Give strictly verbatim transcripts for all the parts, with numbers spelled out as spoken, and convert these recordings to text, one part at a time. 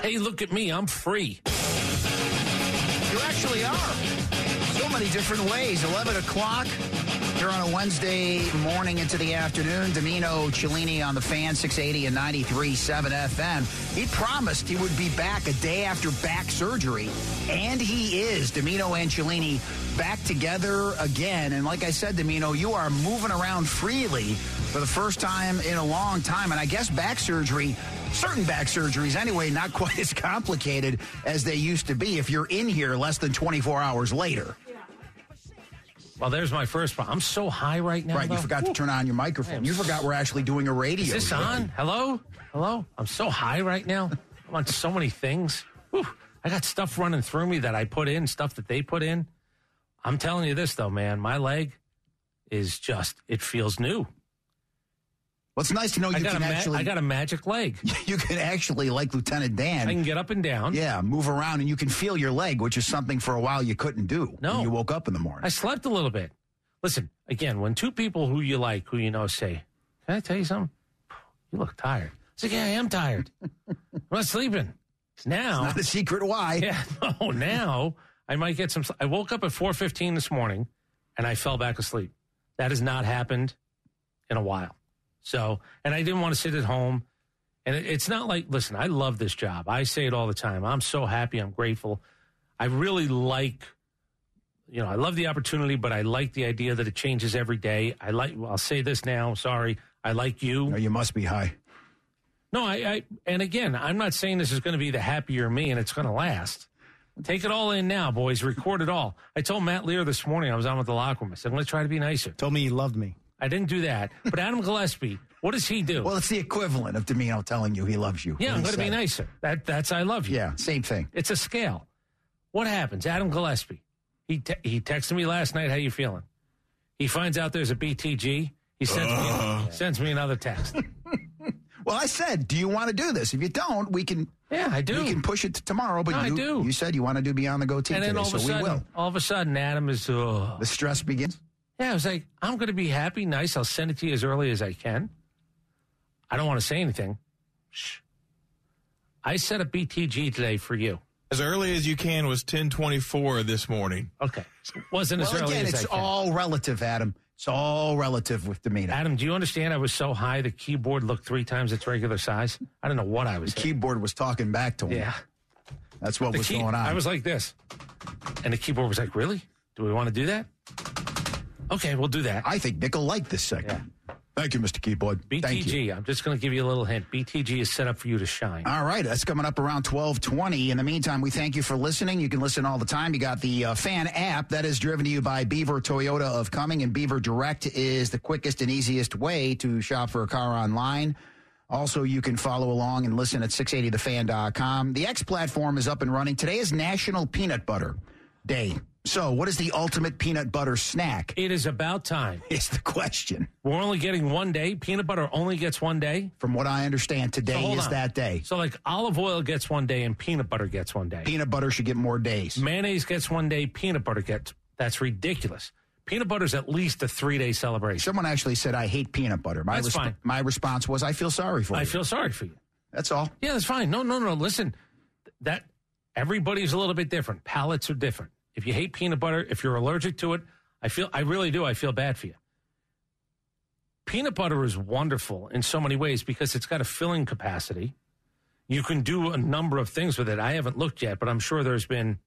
Hey, look at me. I'm free. You actually are. So many different ways. eleven o'clock. Here on a Wednesday morning into the afternoon, Dimino, Cellini on the Fan, six eighty and ninety-three point seven F M. He promised he would be back a day after back surgery, and he is. Dimino and Cellini back together again. And like I said, Dimino, you are moving around freely for the first time in a long time. And I guess back surgery, certain back surgeries anyway, not quite as complicated as they used to be if you're in here less than twenty-four hours later. Well, there's my first problem. I'm so high right now. Right, though. You forgot to turn on your microphone. You forgot we're actually doing a radio. Is this on? Hello? Hello? I'm so high right now. I'm on so many things. Whew. I got stuff running through me that I put in, stuff that they put in. I'm telling you this, though, man. My leg is just, it feels new. Well, it's nice to know you can ma- actually... I got a magic leg. You can actually, like Lieutenant Dan... I can get up and down. Yeah, move around, and you can feel your leg, which is something for a while you couldn't do no. when you woke up in the morning. I slept a little bit. Listen, again, when two people who you like, who you know, say, can I tell you something? You look tired. It's like, yeah, I am tired. I'm not sleeping. Now... It's not a secret why. Yeah, no, now I might get some... I woke up at four fifteen this morning, and I fell back asleep. That has not happened in a while. So, and I didn't want to sit at home. And it, it's not like, listen, I love this job. I say it all the time. I'm so happy. I'm grateful. I really like, you know, I love the opportunity, but I like the idea that it changes every day. I like, I'll say this now. Sorry. I like you. No, you must be high. No, I, I and again, I'm not saying this is going to be the happier me and it's going to last. Take it all in now, boys. Record it all. I told Matt Lear this morning, I was on with the locker room. I said, I'm going to try to be nicer. Told me he loved me. I didn't do that. But Adam Gillespie, what does he do? Well, it's the equivalent of Dimino telling you he loves you. Yeah, I'm going to be nicer. That, that's I love you. Yeah, same thing. It's a scale. What happens? Adam Gillespie, he te- he texted me last night, how you feeling? He finds out there's a B T G. He sends, uh. me, sends me another text. Well, I said, do you want to do this? If you don't, we can Yeah, I do. We can push it to tomorrow, but no, you, I do. You said you want to do Beyond the Goatee today, all so of a sudden, we will. All of a sudden, Adam is... Uh, the stress begins. Yeah, I was like, I'm going to be happy, nice. I'll send it to you as early as I can. I don't want to say anything. Shh. I set up B T G today for you. As early as you can was ten twenty-four this morning. Okay. It wasn't well, as early again, as I can. Well, again, it's all relative, Adam. It's all relative with Dimino. Adam, do you understand I was so high the keyboard looked three times its regular size? I don't know what I was The hitting. Keyboard was talking back to him. Yeah. That's what the was key- going on. I was like this. And the keyboard was like, really? Do we want to do that? Okay, we'll do that. I think Nick will like this segment. Yeah. Thank you, Mister Keyboard. B T G, Thank you. I'm just going to give you a little hint. B T G is set up for you to shine. All right, that's coming up around twelve twenty. In the meantime, we thank you for listening. You can listen all the time. You got the uh, fan app that is driven to you by Beaver Toyota of Cumming, and Beaver Direct is the quickest and easiest way to shop for a car online. Also, you can follow along and listen at six eighty the fan dot com. The X platform is up and running. Today is National Peanut Butter Day. So, what is the ultimate peanut butter snack? It is about time. It's the question. We're only getting one day. Peanut butter only gets one day. From what I understand, today so is on. that day. So, like, olive oil gets one day and peanut butter gets one day. Peanut butter should get more days. Mayonnaise gets one day. Peanut butter gets... That's ridiculous. Peanut butter's at least a three-day celebration. Someone actually said, I hate peanut butter. My that's resp- fine. My response was, I feel sorry for I you. I feel sorry for you. That's all. Yeah, that's fine. No, no, no. Listen, that everybody's a little bit different. Palates are different. If you hate peanut butter, if you're allergic to it, I feel I really do. I feel bad for you. Peanut butter is wonderful in so many ways because it's got a filling capacity. You can do a number of things with it. I haven't looked yet, but I'm sure there's been...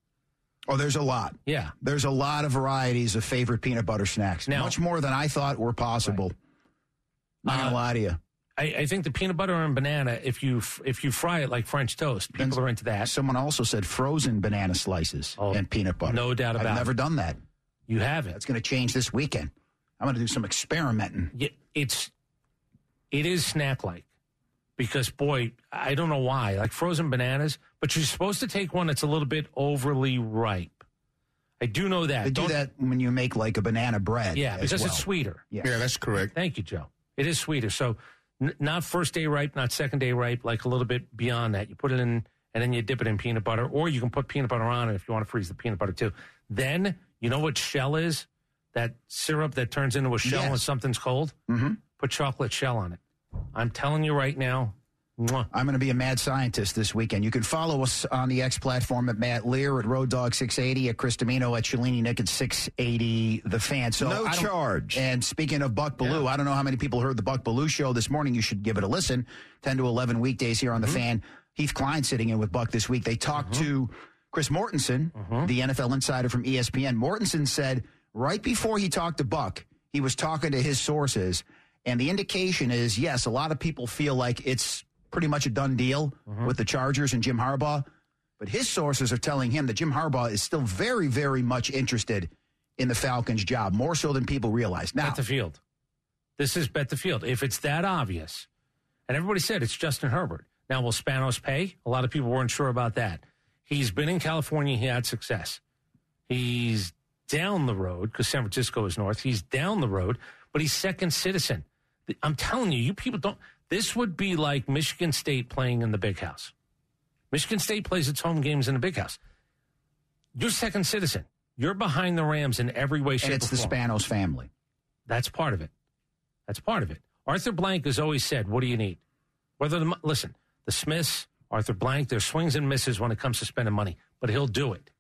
Oh, there's a lot. Yeah. There's a lot of varieties of favorite peanut butter snacks. Now, much more than I thought were possible. Right. Not going to uh, lie to you. I, I think the peanut butter and banana, if you if you fry it like French toast, people and are into that. Someone also said frozen banana slices oh, and peanut butter. No doubt about it. I've never done that. You haven't. That's going to change this weekend. I'm going to do some experimenting. It's, it is snack-like. because, boy, I don't know why. Like frozen bananas, but you're supposed to take one that's a little bit overly ripe. I do know that. They do don't, that when you make like a banana bread. Yeah, because well. it's sweeter. Yeah. yeah, that's correct. Thank you, Joe. It is sweeter. So n- not first day ripe, not second day ripe, like a little bit beyond that. You put it in and then you dip it in peanut butter, or you can put peanut butter on it if you want to freeze the peanut butter too. Then you know what shell is? That syrup that turns into a shell yes. when something's cold? Mm-hmm. Put chocolate shell on it. I'm telling you right now. Mwah. I'm going to be a mad scientist this weekend. You can follow us on the X platform at Matt Lear, at Road Dog six eighty, at Chris Dimino, at Cellini Nick, at six eighty The Fan. So no charge. And speaking of Buck Baloo, yeah. I don't know how many people heard the Buck Baloo show this morning. You should give it a listen. ten to eleven weekdays here on The mm-hmm. Fan. Heath Klein sitting in with Buck this week. They talked mm-hmm. to Chris Mortensen, mm-hmm. the N F L insider from E S P N. Mortensen said right before he talked to Buck, he was talking to his sources, and the indication is, yes, a lot of people feel like it's pretty much a done deal mm-hmm. with the Chargers and Jim Harbaugh, but his sources are telling him that Jim Harbaugh is still very, very much interested in the Falcons' job, more so than people realize. Now, bet the field. This is bet the field. If it's that obvious, and everybody said it's Justin Herbert. Now, will Spanos pay? A lot of people weren't sure about that. He's been in California. He had success. He's down the road, because San Francisco is north. He's down the road, but he's second citizen. I'm telling you, you people don't. This would be like Michigan State playing in the Big House. Michigan State plays its home games in the Big House. You're second citizen. You're behind the Rams in every way, shape, or form. And it's the Spanos family. That's part of it. That's part of it. Arthur Blank has always said, what do you need? Whether the, listen, the Smiths, Arthur Blank, there's swings and misses when it comes to spending money, but he'll do it.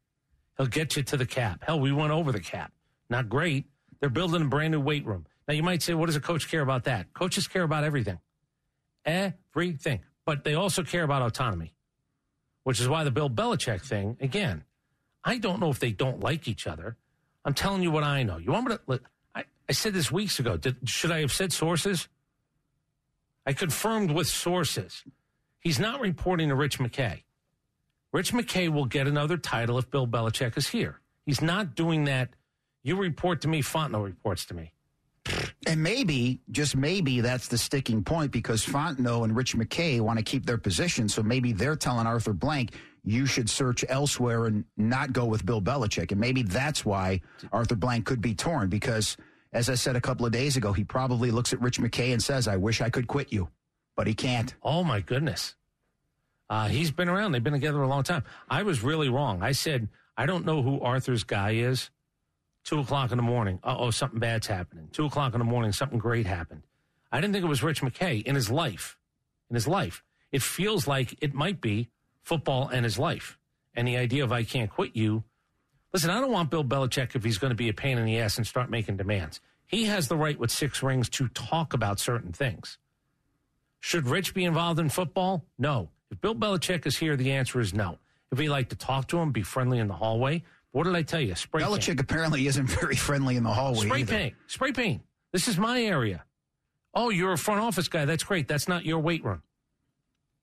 He'll get you to the cap. Hell, we went over the cap. Not great. They're building a brand-new weight room. Now, you might say, what does a coach care about that? Coaches care about everything. Everything. But they also care about autonomy, which is why the Bill Belichick thing, again, I don't know if they don't like each other. I'm telling you what I know. You want me to look, I, I said this weeks ago. Did, should I have said sources? I confirmed with sources. He's not reporting to Rich McKay. Rich McKay will get another title if Bill Belichick is here. He's not doing that. You report to me, Fontenot reports to me. And maybe, just maybe, that's the sticking point, because Fontenot and Rich McKay want to keep their position, so maybe they're telling Arthur Blank, you should search elsewhere and not go with Bill Belichick. And maybe that's why Arthur Blank could be torn, because, as I said a couple of days ago, he probably looks at Rich McKay and says, I wish I could quit you, but he can't. Oh, my goodness. Uh, he's been around. They've been together a long time. I was really wrong. I said, I don't know who Arthur's guy is. Two o'clock in the morning, uh-oh, something bad's happening. Two o'clock in the morning, something great happened. I didn't think it was Rich McKay in his life. In his life. It feels like it might be football and his life. And the idea of I can't quit you. Listen, I don't want Bill Belichick if he's going to be a pain in the ass and start making demands. He has the right with six rings to talk about certain things. Should Rich be involved in football? No. If Bill Belichick is here, the answer is no. If he'd like to talk to him, be friendly in the hallway. What did I tell you? Spray Belichick paint. Apparently isn't very friendly in the hallway Spray either. paint. Spray paint. This is my area. Oh, you're a front office guy. That's great. That's not your weight room.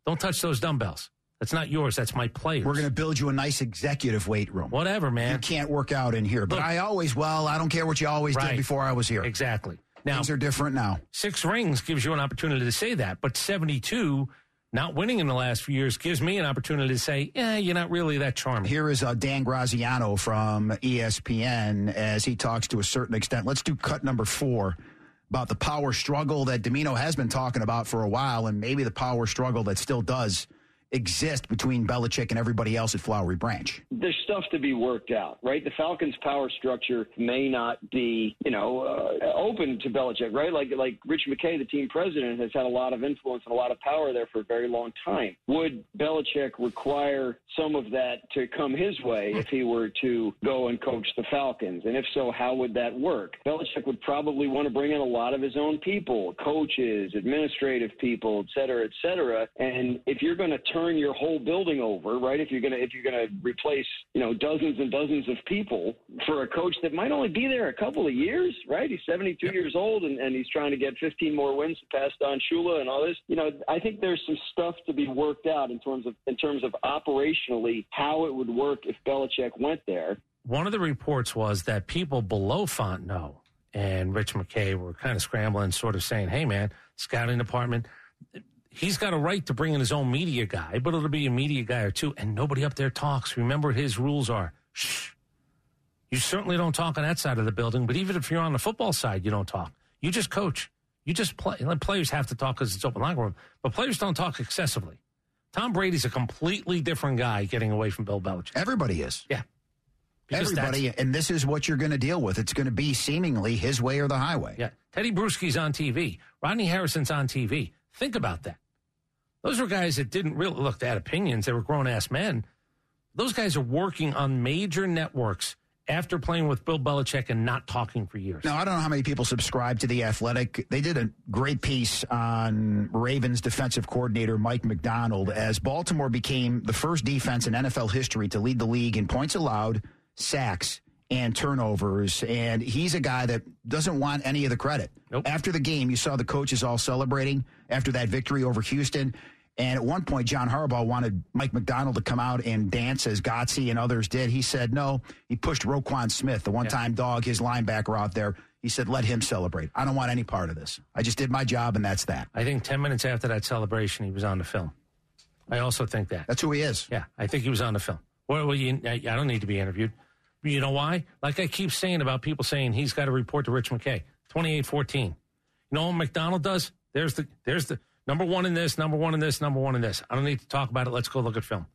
Don't touch those dumbbells. That's not yours. That's my players. We're going to build you a nice executive weight room. Whatever, man. You can't work out in here. But Look, I always, well, I don't care what you always right. did before I was here. Exactly. Now, things are different now. Six rings gives you an opportunity to say that, but seventy-two... not winning in the last few years gives me an opportunity to say, yeah, you're not really that charming. Here is uh, Dan Graziano from E S P N as he talks to a certain extent. Let's do cut number four about the power struggle that Dimino has been talking about for a while, and maybe the power struggle that still does exist between Belichick and everybody else at Flowery Branch. There's stuff to be worked out, right? The Falcons' power structure may not be, you know, uh, open to Belichick, right? Like like Rich McKay, the team president, has had a lot of influence and a lot of power there for a very long time. Would Belichick require some of that to come his way if he were to go and coach the Falcons? And if so, how would that work? Belichick would probably want to bring in a lot of his own people, coaches, administrative people, et cetera, et cetera. And if you're going to turn Turn your whole building over, right? If you're gonna if you're gonna replace, you know, dozens and dozens of people for a coach that might only be there a couple of years, right? He's seventy-two yep. years old, and, and he's trying to get fifteen more wins to pass Don Shula and all this. You know, I think there's some stuff to be worked out in terms of in terms of operationally how it would work if Belichick went there. One of the reports was that people below Fontenot and Rich McKay were kind of scrambling, sort of saying, "Hey, man, scouting department." he's got a right to bring in his own media guy, but it'll be a media guy or two, and nobody up there talks. Remember, his rules are, shh. You certainly don't talk on that side of the building, but even if you're on the football side, you don't talk. You just coach. You just play. Players have to talk because it's open locker room, but players don't talk excessively. Tom Brady's a completely different guy getting away from Bill Belichick. Everybody is. Yeah. Because Everybody, and this is what you're going to deal with. It's going to be seemingly his way or the highway. Yeah. Teddy Bruschi's on T V. Rodney Harrison's on T V. Think about that. Those were guys that didn't really, look, they had opinions. They were grown-ass men. Those guys are working on major networks after playing with Bill Belichick and not talking for years. Now, I don't know how many people subscribe to The Athletic. They did a great piece on Ravens defensive coordinator Mike Macdonald as Baltimore became the first defense in N F L history to lead the league in points allowed, sacks, and turnovers. And he's a guy that doesn't want any of the credit. Nope. After the game, you saw the coaches all celebrating after that victory over Houston. And at one point, John Harbaugh wanted Mike Macdonald to come out and dance as Gotze and others did. He said no. He pushed Roquan Smith, the one-time yeah. dog, his linebacker out there. He said, let him celebrate. I don't want any part of this. I just did my job, and that's that. I think ten minutes after that celebration, he was on the film. I also think that. That's who he is. Yeah, I think he was on the film. Well, you, I don't need to be interviewed. You know why? Like I keep saying about people saying he's got to report to Rich McKay, twenty-eight fourteen. You know what Macdonald does? There's the There's the... Number one in this, number one in this, number one in this. I don't need to talk about it. Let's go look at film.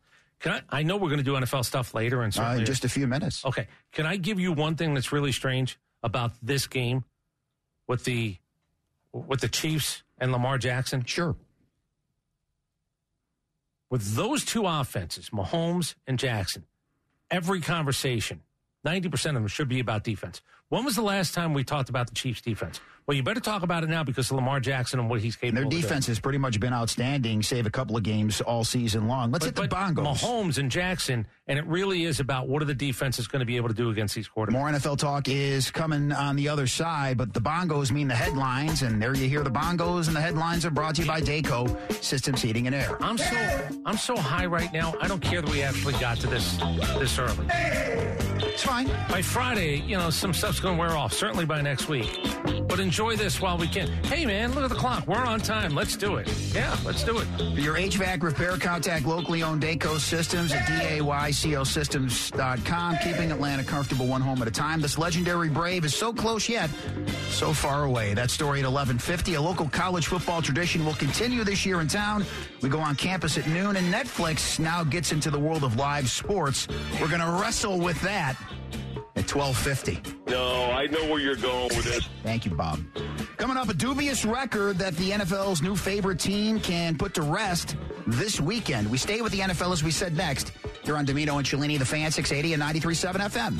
Can I? I know we're going to do N F L stuff later. And uh, in just a few minutes. Okay. Can I give you one thing that's really strange about this game with the with the Chiefs and Lamar Jackson? Sure. With those two offenses, Mahomes and Jackson, every conversation, ninety percent of them should be about defense. When was the last time we talked about the Chiefs' defense? Well, you better talk about it now because of Lamar Jackson and what he's capable of doing. Their defense has pretty much been outstanding, save a couple of games all season long. Let's but, hit the bongos. Mahomes and Jackson, and it really is about what are the defenses going to be able to do against these quarterbacks. More N F L talk is coming on the other side, but the bongos mean the headlines, and there you hear the bongos, and the headlines are brought to you by Dayco Systems Heating and Air. I'm so I'm so high right now, I don't care that we actually got to this this early. It's fine. By Friday, you know, some stuff's going to wear off, certainly by next week. But in Enjoy this while we can. Hey, man, look at the clock. We're on time. Let's do it. Yeah, let's do it. For your H V A C repair, contact locally owned Dayco Systems at dayco systems dot com. Keeping Atlanta comfortable one home at a time. This legendary Brave is so close yet so far away. That story at eleven fifty. A local college football tradition will continue this year in town. We go on campus at noon, and Netflix now gets into the world of live sports. We're going to wrestle with that at twelve fifty. No, I know where you're going with this. Thank you, Bob. Coming up, a dubious record that the N F L's new favorite team can put to rest this weekend. We stay with the N F L, as we said, next. Here on Dimino and Cellini, The Fan, six eighty and ninety-three point seven F M.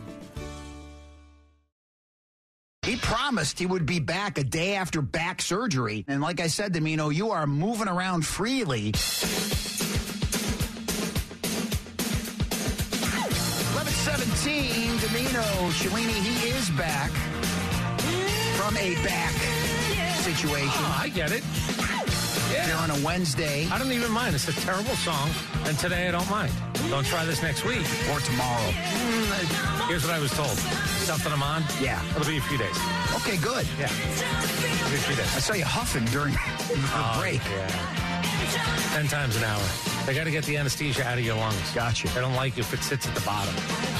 He promised he would be back a day after back surgery. And like I said, Dimino, you are moving around freely. eleven seventeen, Dimino Cellini, he is back from a back situation. Oh, I get it. Yeah. They're on a Wednesday. I don't even mind. It's a terrible song, and today I don't mind. Don't try this next week. Or tomorrow. Mm, here's what I was told. Stuff that I'm on? Yeah. It'll be a few days. Okay, good. Yeah. It'll be a few days. I saw you huffing during the oh, break. Yeah. Ten times an hour. They got to get the anesthesia out of your lungs. Gotcha. They don't like if it sits at the bottom.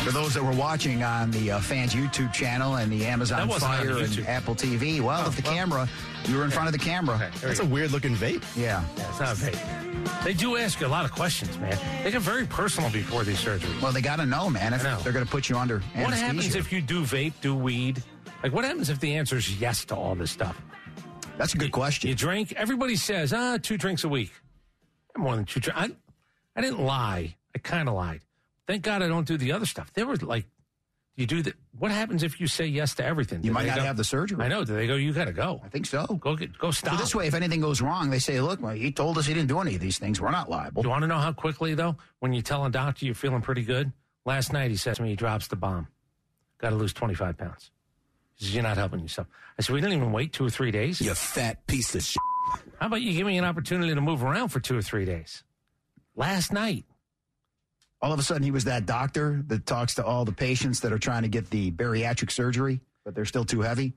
For those that were watching on the uh, Fans YouTube channel and the Amazon Fire and Apple T V, well, oh, if the well, camera, you were in yeah. front of the camera. Okay, that's a weird-looking vape. Yeah. yeah. It's not a vape. They do ask you a lot of questions, man. They get very personal before these surgeries. Well, they got to know, man, if know. they're going to put you under anesthesia. What happens if you do vape, do weed? Like, what happens if the answer is yes to all this stuff? That's a good question. You drink? Everybody says, ah, two drinks a week. More than two drinks. I, I didn't lie. I kind of lied. Thank God I don't do the other stuff. There was like, you do that. What happens if you say yes to everything? Do you might not go, have the surgery. I know. Do they go, you got to go? I think so. Go get, go stop. So this way, if anything goes wrong, they say, look, well, he told us he didn't do any of these things. We're not liable. You want to know how quickly, though, when you tell a doctor you're feeling pretty good? Last night, he says to me, he drops the bomb. Got to lose twenty-five pounds. He says, you're not helping yourself. I said, we didn't even wait two or three days. You fat piece of shit. How about you give me an opportunity to move around for two or three days? Last night. All of a sudden, he was that doctor that talks to all the patients that are trying to get the bariatric surgery, but they're still too heavy.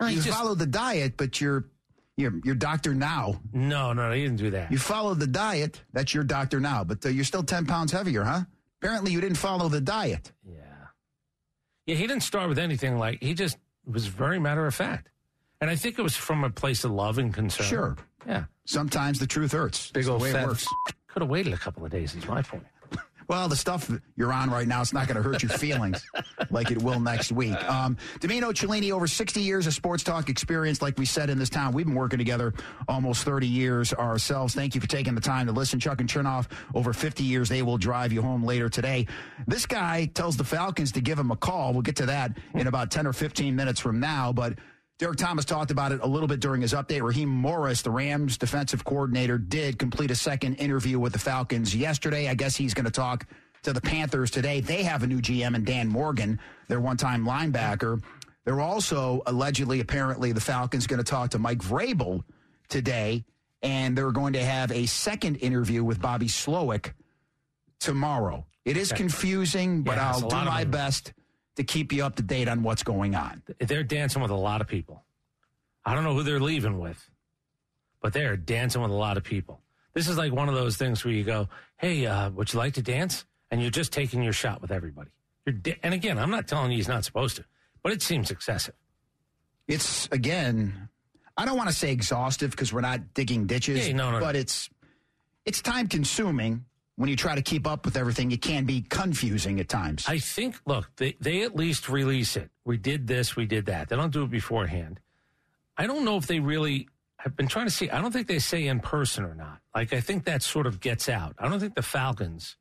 No, he you just, followed the diet, but you're, you're, you're doctor now. No, no, he didn't do that. You followed the diet. That's your doctor now, but uh, you're still ten pounds heavier, huh? Apparently, you didn't follow the diet. Yeah. Yeah, he didn't start with anything like, he just was very matter of fact. And I think it was from a place of love and concern. Sure. Yeah. Sometimes the truth hurts. Big old way it works. Could have waited a couple of days, is my point. Well, the stuff you're on right now, it's not going to hurt your feelings like it will next week. Um, Dimino Cellini, over sixty years of sports talk experience, like we said, in this town. We've been working together almost thirty years ourselves. Thank you for taking the time to listen. Chuck and Chernoff, over fifty years. They will drive you home later today. This guy tells the Falcons to give him a call. We'll get to that in about ten or fifteen minutes from now, but Derek Thomas talked about it a little bit during his update. Raheem Morris, the Rams defensive coordinator, did complete a second interview with the Falcons yesterday. I guess he's going to talk to the Panthers today. They have a new G M in Dan Morgan, their one-time linebacker. They're also, allegedly, apparently, the Falcons going to talk to Mike Vrabel today, and they're going to have a second interview with Bobby Slowick tomorrow. It is confusing, but yeah, I'll do my best to keep you up to date on what's going on. They're dancing with a lot of people. I don't know who they're leaving with, but they're dancing with a lot of people. This is like one of those things where you go, hey, uh, would you like to dance? And you're just taking your shot with everybody. You're da- and again, I'm not telling you he's not supposed to, but it seems excessive. It's, again, I don't want to say exhaustive because we're not digging ditches, yeah, no, no, but no. it's it's time-consuming. When you try to keep up with everything, it can be confusing at times. I think, look, they, they at least release it. We did this, we did that. They don't do it beforehand. I don't know if they really have been trying to see. I don't think they say in person or not. Like, I think that sort of gets out. I don't think the Falcons,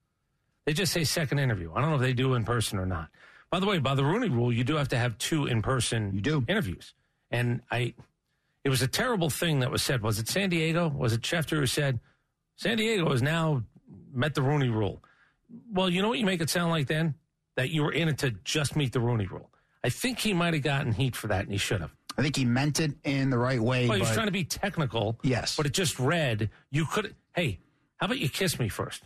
they just say second interview. I don't know if they do in person or not. By the way, by the Rooney Rule, you do have to have two in-person you do. interviews. And I, it was a terrible thing that was said. Was it San Diego? Was it Schefter who said, San Diego is now met the Rooney Rule? Well, you know what you make it sound like then? That you were in it to just meet the Rooney Rule. I think he might have gotten heat for that, and he should have. I think he meant it in the right way. Well, he was trying to be technical. Yes. But it just read, you could, hey, how about you kiss me first?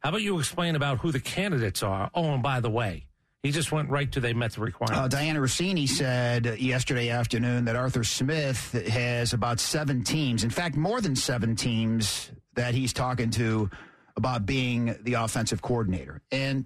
How about you explain about who the candidates are? Oh, and by the way, he just went right to they met the requirements. Uh, Diana Russini said yesterday afternoon that Arthur Smith has about seven teams, in fact, more than seven teams that he's talking to about being the offensive coordinator. And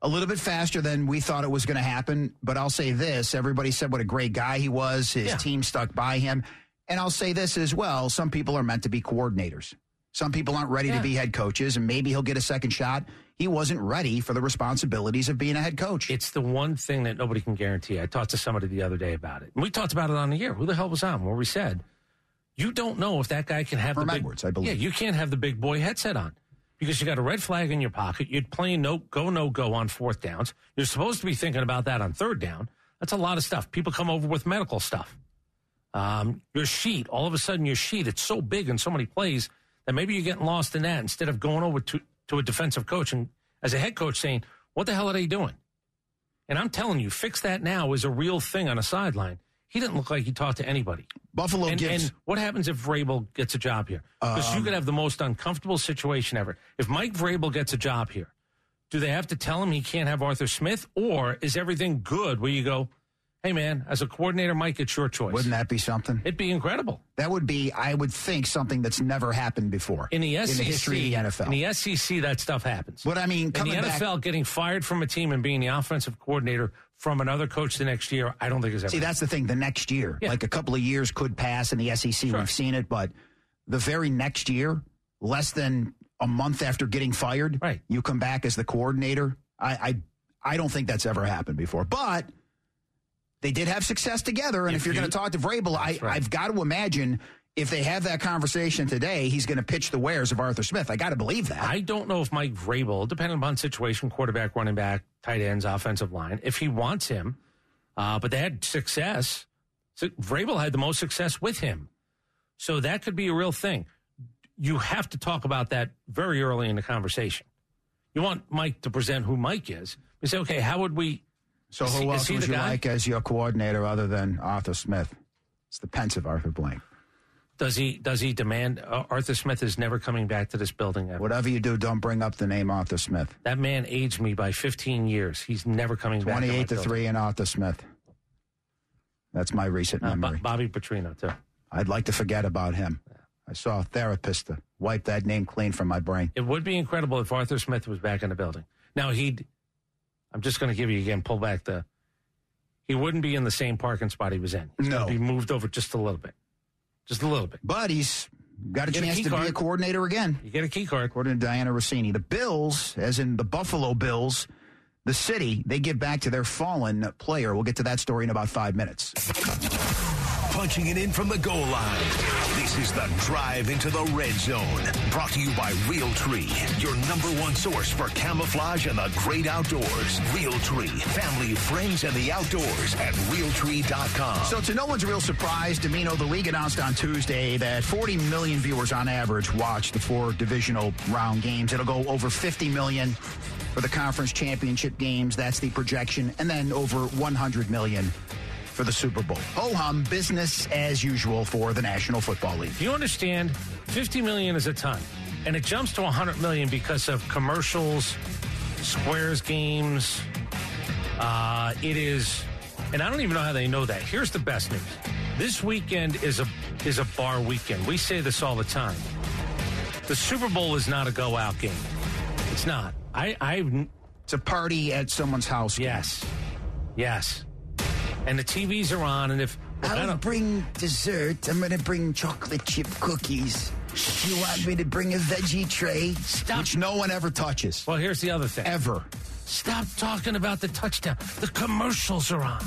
a little bit faster than we thought it was going to happen, but I'll say this, everybody said what a great guy he was, his yeah. team stuck by him, and I'll say this as well, some people are meant to be coordinators. Some people aren't ready yeah. to be head coaches, and maybe he'll get a second shot. He wasn't ready for the responsibilities of being a head coach. It's the one thing that nobody can guarantee. I talked to somebody the other day about it. And we talked about it on the air. Who the hell was on? Where we said, you don't know if that guy can have From the big... Edwards, I believe. Yeah, you can't have the big boy headset on. Because you got a red flag in your pocket. You're playing no go, no go on fourth downs. You're supposed to be thinking about that on third down. That's a lot of stuff. People come over with medical stuff. Um, your sheet, all of a sudden your sheet, it's so big and so many plays that maybe you're getting lost in that instead of going over to, to a defensive coach and as a head coach saying, what the hell are they doing? And I'm telling you, fix that now is a real thing on a sideline. He didn't look like he talked to anybody. Buffalo and, gives. And what happens if Vrabel gets a job here? Because um, you could have the most uncomfortable situation ever. If Mike Vrabel gets a job here, do they have to tell him he can't have Arthur Smith? Or is everything good where you go, hey, man, as a coordinator, Mike, it's your choice? Wouldn't that be something? It'd be incredible. That would be, I would think, something that's never happened before. In the S E C. In the history of the N F L. In the S E C, that stuff happens. But I mean, coming back. In the N F L, getting fired from a team and being the offensive coordinator from another coach the next year, I don't think is ever. See, that's the thing, the next year. Yeah. Like a couple of years could pass in the S E C. Sure. We've seen it, but the very next year, less than a month after getting fired, right. you come back as the coordinator. I, I I don't think that's ever happened before. But They did have success together, and if, if you're you, going to talk to Vrabel, I, right. I've got to imagine if they have that conversation today, he's going to pitch the wares of Arthur Smith. I got to believe that. I don't know if Mike Vrabel, depending upon situation, quarterback, running back, tight ends, offensive line, if he wants him, uh, but they had success. So Vrabel had the most success with him. So that could be a real thing. You have to talk about that very early in the conversation. You want Mike to present who Mike is. We say, okay, how would we... So who else would you like as your coordinator other than Arthur Smith? It's the pensive Arthur Blank. Does he does he demand uh, Arthur Smith is never coming back to this building ever? Whatever you do, don't bring up the name Arthur Smith. That man aged me by fifteen years. He's never coming back to my building. twenty-eight to three in Arthur Smith. That's my recent uh, memory. Bo- Bobby Petrino, too. I'd like to forget about him. Yeah. I saw a therapist to wipe that name clean from my brain. It would be incredible if Arthur Smith was back in the building. Now, he'd... I'm just going to give you again, pull back the, he wouldn't be in the same parking spot he was in. He's no. He'd be moved over just a little bit. Just a little bit. But he's got a chance to be a coordinator again. You get a key card. According to Diana Russini, the Bills, as in the Buffalo Bills, the city, they give back to their fallen player. We'll get to that story in about five minutes. Punching it in from the goal line. This is the Drive into the Red Zone. Brought to you by Realtree, your number one source for camouflage and the great outdoors. Realtree, family, friends, and the outdoors at Realtree dot com. So to no one's real surprise, Dimino, the league announced on Tuesday that forty million viewers on average watched the four divisional round games. It'll go over fifty million for the conference championship games. That's the projection. And then over one hundred million for the Super Bowl. Ho-hum, business as usual for the National Football League. You understand, fifty million dollars is a ton, and it jumps to one hundred million dollars because of commercials, squares games. Uh, it is, and I don't even know how they know that. Here's the best news. This weekend is a is a bar weekend. We say this all the time. The Super Bowl is not a go-out game. It's not. I, I It's a party at someone's house. Yes. Yes. And the T Vs are on, and if... Well, I don't I don't bring dessert. I'm going to bring chocolate chip cookies. Do you want me to bring a veggie tray? Stop. Which no one ever touches. Well, here's the other thing. Ever. Stop talking about the touchdown. The commercials are on.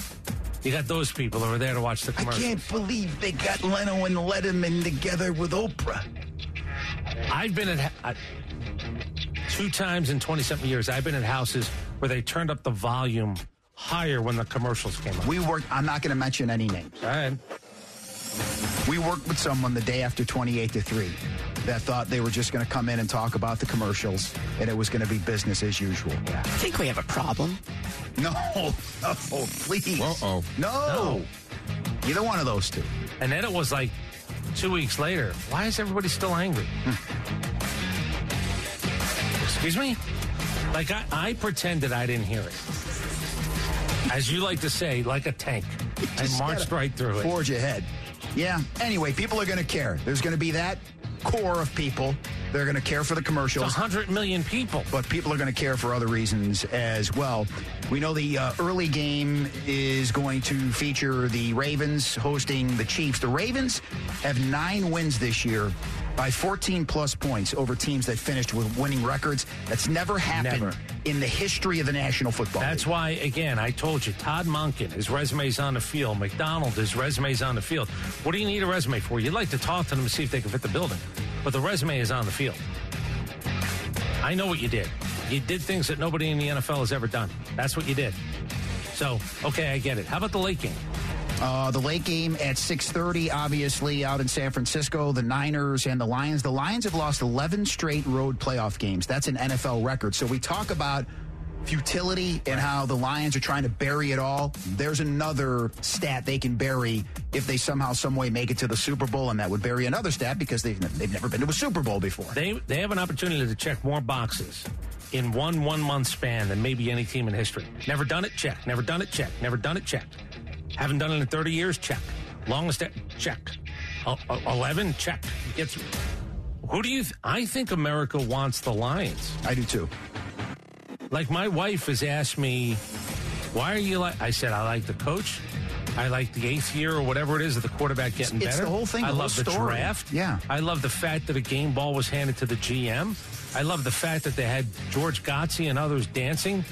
You got those people over there to watch the commercials. I can't believe they got Leno and Letterman together with Oprah. I've been at... I, two times in twenty-something years, I've been at houses where they turned up the volume higher when the commercials came up. We worked, I'm not going to mention any names. All right. We worked with someone the day after twenty-eight to three that thought they were just going to come in and talk about the commercials and it was going to be business as usual. Yeah. I think we have a problem. No. No, please. Uh-oh. No. no. Either one of those two. And then it was like two weeks later, why is everybody still angry? Excuse me? Like, I, I pretended I didn't hear it. As you like to say, like a tank. I marched right through it. Forge ahead. Yeah. Anyway, people are going to care. There's going to be that core of people. They're going to care for the commercials. It's one hundred million people. But people are going to care for other reasons as well. We know the uh, early game is going to feature the Ravens hosting the Chiefs. The Ravens have nine wins this year by fourteen-plus points over teams that finished with winning records. That's never happened never. in the history of the National Football League. That's why, again, I told you, Todd Monken, his resume's on the field. McDonald, his resume's on the field. What do you need a resume for? You'd like to talk to them and see if they can fit the building. But the resume is on the field. I know what you did. You did things that nobody in the N F L has ever done. That's what you did. So, okay, I get it. How about the late game? Uh, the late game at six thirty, obviously, out in San Francisco, the Niners and the Lions. The Lions have lost eleven straight road playoff games. That's an N F L record. So we talk about futility and how the Lions are trying to bury it all. There's another stat they can bury if they somehow, some way make it to the Super Bowl, and that would bury another stat because they've, they've never been to a Super Bowl before. They, they have an opportunity to check more boxes in one one-month span than maybe any team in history. Never done it? Check. Never done it? Check. Never done it? Check. Haven't done it in thirty years? Check. Longest at, check. Uh, uh, eleven? Check. Gets, who do you... Th- I think America wants the Lions. I do, too. Like, my wife has asked me, why are you like... I said, I like the coach. I like the eighth year or whatever it is of the quarterback getting it's better. It's the whole thing. I love the story. Draft. Yeah. I love the fact that a game ball was handed to the G M. I love the fact that they had George Gotze and others dancing.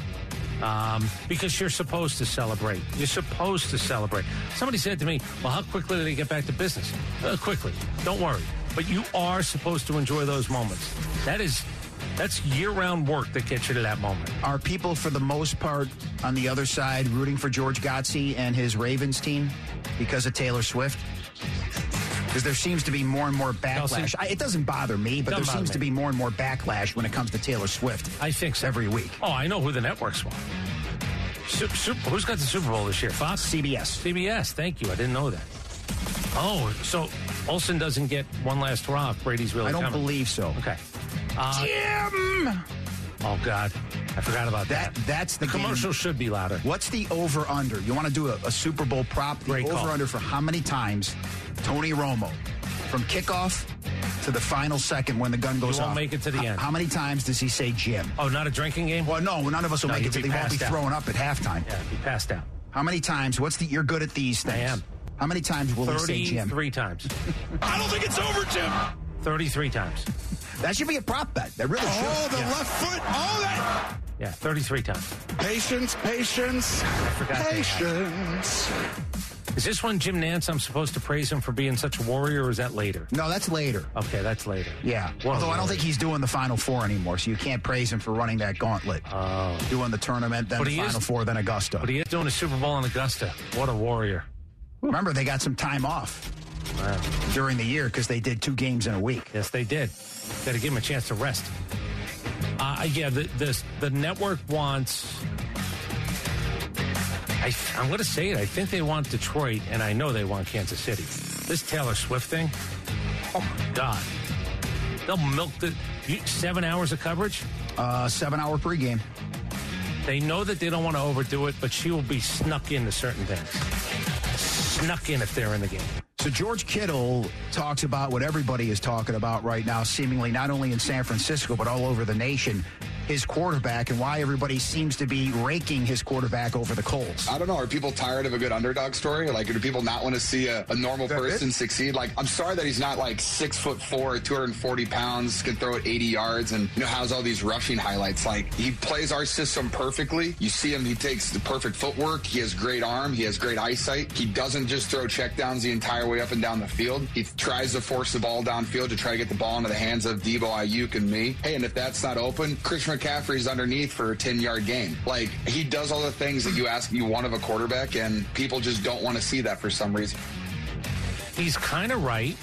um, because you're supposed to celebrate. You're supposed to celebrate. Somebody said to me, well, how quickly do they get back to business? Uh, quickly. Don't worry. But you are supposed to enjoy those moments. That is, that's year-round work that gets you to that moment. Are people, for the most part, on the other side rooting for George Gotze and his Ravens team because of Taylor Swift? Because there seems to be more and more backlash. I, it doesn't bother me, but there seems me. to be more and more backlash when it comes to Taylor Swift. I think so. Every week. Oh, I know who the networks want. Super, super, who's got the Super Bowl this year? Fox? C B S. C B S. Thank you. I didn't know that. Oh, so Olsen doesn't get one last rock. Brady's really I don't coming. believe so. Okay. Uh, Jim! Oh, God. I forgot about that. that. That's the, the commercial game. Should be louder. What's the over-under? You want to do a, a Super Bowl prop? The Great over-under call. For how many times Tony Romo, from kickoff to the final second when the gun goes off. He won't off, make it to the h- end. How many times does he say Jim? Oh, not a drinking game? Well, no, none of us will no, make it to the end. He won't be out. throwing up at halftime. Yeah, he passed out. How many times? What's the, you're good at these things. I am. How many times will he say Jim? thirty-three times. I don't think it's over, Jim. thirty-three times. That should be a prop bet. That really should. Oh, the yeah. left foot. Oh, that. Yeah, thirty-three times. Patience, patience, I forgot patience. Is this one Jim Nantz? I'm supposed to praise him for being such a warrior, or is that later? No, that's later. Okay, that's later. Yeah. What Although I don't think he's doing the Final Four anymore, so you can't praise him for running that gauntlet. Oh. Doing the tournament, then but the Final is, Four, then Augusta. But he is doing a Super Bowl in Augusta. What a warrior. Remember, they got some time off wow. during the year because they did two games in a week. Yes, they did. Got to give them a chance to rest. Uh, yeah, the, the, the network wants... I, I'm going to say it. I think they want Detroit, and I know they want Kansas City. This Taylor Swift thing, oh, my God. They'll milk the... You, seven hours of coverage? Uh, seven-hour pregame. They know that they don't want to overdo it, but she will be snuck into certain things. Snuck in if they're in the game. So George Kittle talks about what everybody is talking about right now, seemingly not only in San Francisco but all over the nation, his quarterback and why everybody seems to be raking his quarterback over the coals. I don't know. Are people tired of a good underdog story? Like, do people not want to see a, a normal person it? succeed? Like, I'm sorry that he's not like six foot four, two hundred forty pounds, can throw it eighty yards, and you know has all these rushing highlights. Like, he plays our system perfectly. You see him; he takes the perfect footwork. He has great arm. He has great eyesight. He doesn't just throw checkdowns the entire way up and down the field. He tries to force the ball downfield to try to get the ball into the hands of Deebo, Ayuk, and me. Hey, and if that's not open, Christian McCaffrey's underneath for a ten-yard gain. Like, he does all the things that you ask you want of a quarterback, and people just don't want to see that for some reason. He's kind of right,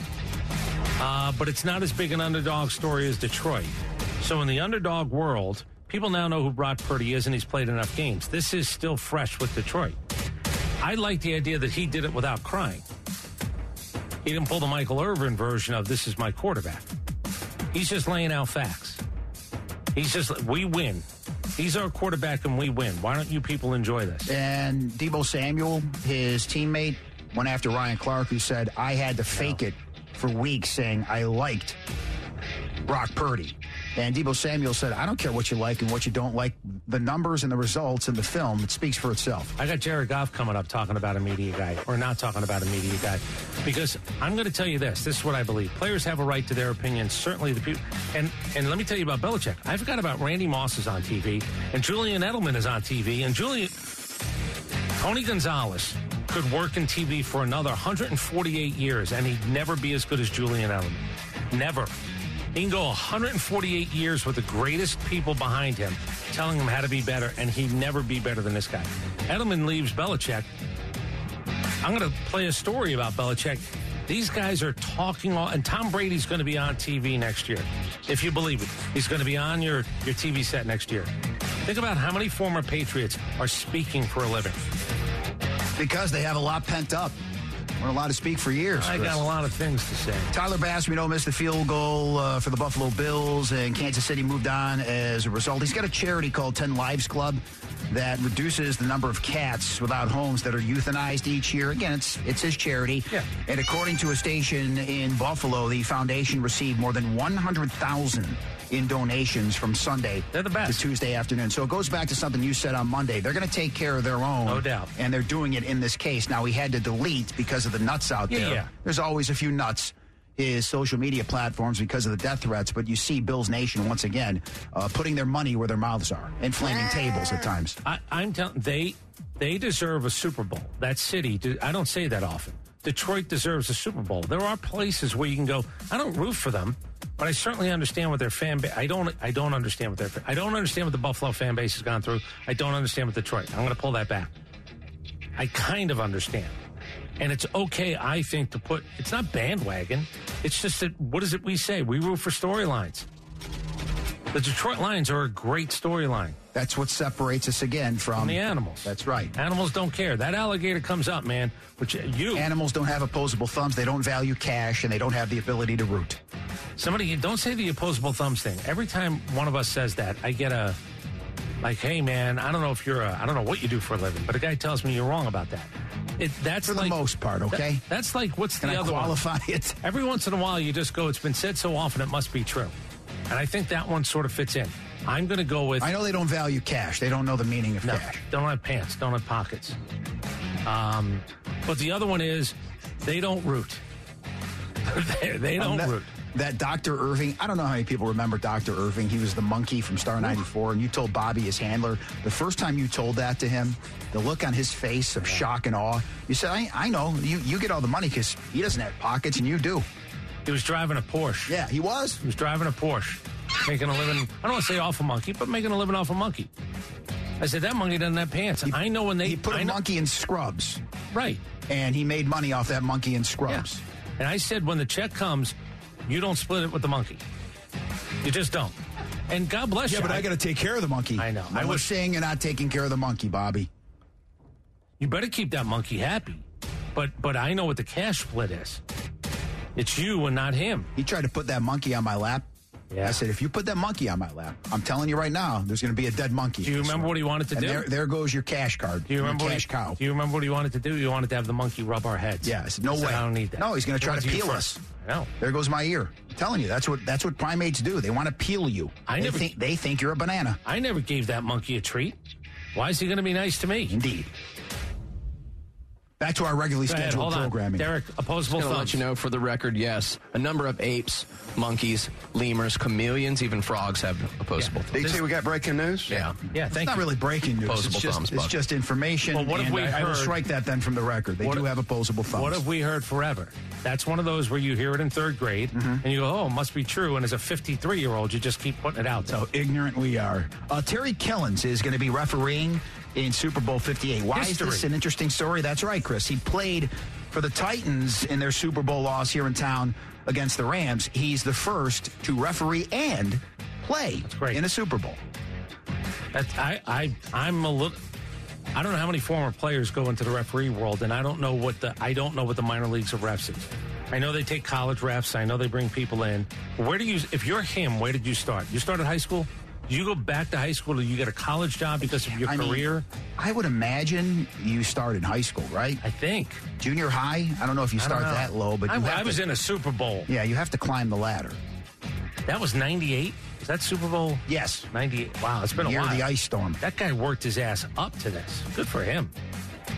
uh, but it's not as big an underdog story as Detroit. So in the underdog world, people now know who Brock Purdy is, and he's played enough games. This is still fresh with Detroit. I like the idea that he did it without crying. He didn't pull the Michael Irvin version of this is my quarterback. He's just laying out facts. He's just, we win. He's our quarterback and we win. Why don't you people enjoy this? And Deebo Samuel, his teammate, went after Ryan Clark, who said, I had to fake no. it for weeks, saying I liked Brock Purdy. And Deebo Samuel said, I don't care what you like and what you don't like. The numbers and the results and the film, it speaks for itself. I got Jared Goff coming up talking about a media guy, or not talking about a media guy, because I'm going to tell you this. This is what I believe. Players have a right to their opinion, certainly the people. And, and let me tell you about Belichick. I forgot about Randy Moss is on T V, and Julian Edelman is on T V, and Julian... Tony Gonzalez could work in T V for another one hundred forty-eight years, and he'd never be as good as Julian Edelman. Never. He can go one hundred forty-eight years with the greatest people behind him, telling him how to be better, and he'd never be better than this guy. Edelman leaves Belichick. I'm going to play a story about Belichick. These guys are talking all, and Tom Brady's going to be on T V next year, if you believe it. He's going to be on your, your T V set next year. Think about how many former Patriots are speaking for a living. Because they have a lot pent up. We're allowed to speak for years. I Chris. got a lot of things to say. Tyler Bass, we know, missed the field goal uh, for the Buffalo Bills, and Kansas City moved on as a result. He's got a charity called Ten Lives Club that reduces the number of cats without homes that are euthanized each year. Again, it's it's his charity. Yeah. And according to a station in Buffalo, the foundation received more than one hundred thousand in donations from Sunday they're the best. to Tuesday afternoon. So it goes back to something you said on Monday. They're going to take care of their own. No doubt. And they're doing it in this case. Now, he had to delete because of the nuts out yeah, there. Yeah. There's always a few nuts. his social media platforms because of the death threats, but you see Bills Nation once again uh, putting their money where their mouths are, inflaming yeah. tables at times. I, I'm telling they they deserve a Super Bowl. That city, I don't say that often. Detroit deserves a Super Bowl. There are places where you can go. I don't root for them, but I certainly understand what their fan base. I don't. I don't understand what their. I don't understand what the Buffalo fan base has gone through. I don't understand what Detroit. I'm going to pull that back. I kind of understand, and it's okay. I think to put. It's not bandwagon. It's just that. What is it we say? We root for storylines. The Detroit Lions are a great storyline. That's what separates us again from... from the animals. That's right. Animals don't care. That alligator comes up, man, which you... Animals don't have opposable thumbs. They don't value cash, and they don't have the ability to root. Somebody, don't say the opposable thumbs thing. Every time one of us says that, I get a... Like, hey, man, I don't know if you're a... I don't know what you do for a living, but a guy tells me you're wrong about that. It, that's for the like, most part, okay? That, that's like, what's Can the I other qualify one? It? Every once in a while, you just go, it's been said so often, it must be true. And I think that one sort of fits in. I'm going to go with... I know they don't value cash. They don't know the meaning of no, cash. Don't have pants. Don't have pockets. Um, but the other one is they don't root. they, they don't um, that, root. That Doctor Irving, I don't know how many people remember Doctor Irving. He was the monkey from Star ninety-four, and you told Bobby, his handler, the first time you told that to him, the look on his face of shock and awe, you said, I, I know, you, you get all the money because he doesn't have pockets, and you do. He was driving a Porsche. Yeah, he was. He was driving a Porsche, making a living. I don't want to say off a monkey, but making a living off a monkey. I said, that monkey doesn't have pants. He, I know when they... He put I a know. monkey in scrubs. Right. And he made money off that monkey in scrubs. Yeah. And I said, when the check comes, you don't split it with the monkey. You just don't. And God bless yeah, you. Yeah, but I, I got to take care of the monkey. I know. I, I was saying you're not taking care of the monkey, Bobby. You better keep that monkey happy. But But I know what the cash split is. It's you and not him. He tried to put that monkey on my lap. Yeah. I said, if you put that monkey on my lap, I'm telling you right now, there's going to be a dead monkey. Do you remember what he wanted to do? There, there goes your cash card. Do you remember your cash he, cow. Do you remember what he wanted to do? He wanted to have the monkey rub our heads. Yeah, I said, no I said, way. I don't need that. No, he's going to try to peel us. I know. There goes my ear. I'm telling you, that's what that's what primates do. They want to peel you. I they, never, think, they think you're a banana. I never gave that monkey a treat. Why is he going to be nice to me? Indeed. Back to our regularly Go scheduled ahead, programming. Derek, opposable thumbs. I'll let you know for the record, yes. A number of apes, monkeys, lemurs, chameleons, even frogs have opposable yeah. thumbs. Did you say we got breaking news? Yeah. Yeah, thank It's you. not really breaking news. Opposable it's just, thumbs. It's just information. Well, what have we I, heard? I will strike that then from the record. They what do have opposable thumbs. What have we heard forever? That's one of those where you hear it in third grade, mm-hmm. and you go, oh, it must be true. And as a fifty-three-year-old, you just keep putting it out there. So ignorant we are. Uh, Terry Killens is going to be refereeing in Super Bowl fifty-eight. Why History. is this an interesting story? That's right, Chris. He played for the Titans in their Super Bowl loss here in town against the Rams. He's the first to referee and play in a Super Bowl. That's, I, I, I'm a little... I don't know how many former players go into the referee world, and I don't know what the I don't know what the minor leagues of refs is. I know they take college refs. I know they bring people in. Where do you... If you're him, where did you start? You started high school? You go back to high school or you get a college job because of your I career? Mean, I would imagine you start in high school, right? I think. Junior high? I don't know if you start that low, but... I, you I was to, in a Super Bowl. Yeah, you have to climb the ladder. That was ninety-eight? Is that Super Bowl? Yes. ninety-eight. Wow, it's been a Year while. Year of the ice storm. That guy worked his ass up to this. Good for him.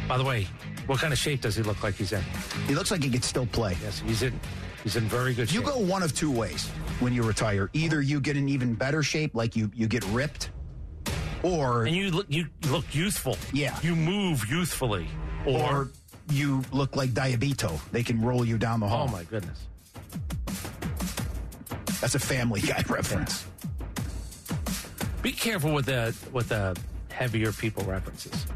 By the way, what kind of shape does he look like he's in? He looks like he could still play. Yes, he's in... He's in very good shape. You go one of two ways when you retire. Either you get in even better shape, like you, you get ripped, or... And you look, you look youthful. Yeah. You move youthfully. Or, or you look like Diabito. They can roll you down the hall. Oh, my goodness. That's a Family Guy reference. Be careful with the, with the heavier people references.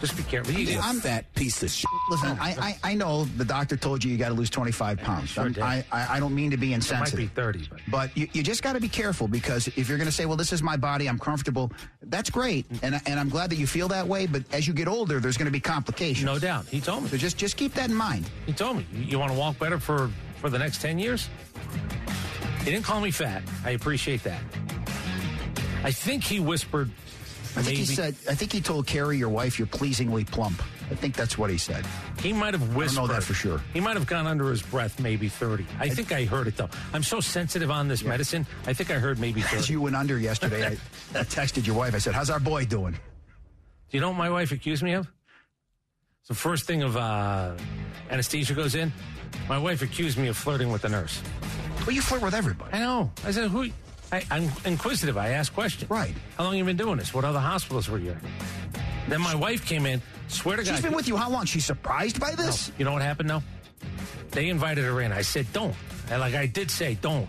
Just be careful. You I'm that piece of shit. Listen, I, I I know the doctor told you you got to lose twenty-five pounds. Sure I, I I don't mean to be insensitive. It might be thirty. But, but you, you just got to be careful, because if you're going to say, well, this is my body, I'm comfortable, that's great. And, and I'm glad that you feel that way. But as you get older, there's going to be complications. No doubt. He told me. So just, just keep that in mind. He told me. You want to walk better for, for the next ten years? He didn't call me fat. I appreciate that. I think he whispered... I think Maybe. he said, I think he told Carrie, your wife, you're pleasingly plump. I think that's what he said. He might have whispered. I don't know that for sure. He might have gone under his breath, maybe thirty. I, I think I heard it, though. I'm so sensitive on this yeah. medicine. I think I heard maybe thirty. As you went under yesterday, I, I texted your wife. I said, how's our boy doing? Do you know what my wife accused me of? So first thing of uh, anesthesia goes in, my wife accused me of flirting with the nurse. Well, you flirt with everybody. I know. I said, who? I, I'm inquisitive. I ask questions. Right. How long have you been doing this? What other hospitals were you in? Then my wife came in. Swear to God. She's been with you how long? She's surprised by this? No. You know what happened, though? They invited her in. I said, don't. I, like I did say, don't.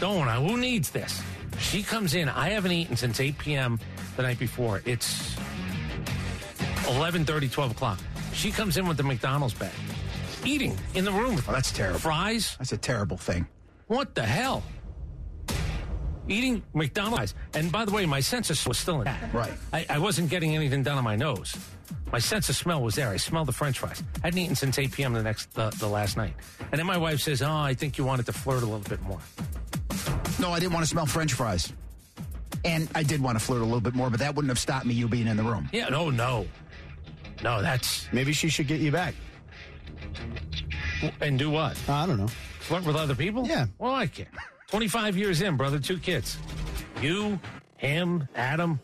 don't. I, who needs this? She comes in. I haven't eaten since eight p.m. the night before. It's eleven thirty, twelve o'clock. She comes in with the McDonald's bag. Eating in the room. Oh, that's terrible. Fries. That's a terrible thing. What the hell? Eating McDonald's. And by the way, my sense of smell was still intact. Right. I, I wasn't getting anything done on my nose. My sense of smell was there. I smelled the french fries. I hadn't eaten since eight p.m. the next uh, the last night. And then my wife says, oh, I think you wanted to flirt a little bit more. No, I didn't want to smell french fries. And I did want to flirt a little bit more, but that wouldn't have stopped me, you being in the room. Yeah, no, no. No, that's... Maybe she should get you back. And do what? Uh, I don't know. Flirt with other people? Yeah. Well, I can't. twenty-five years in, brother, two kids. You, him, Adam,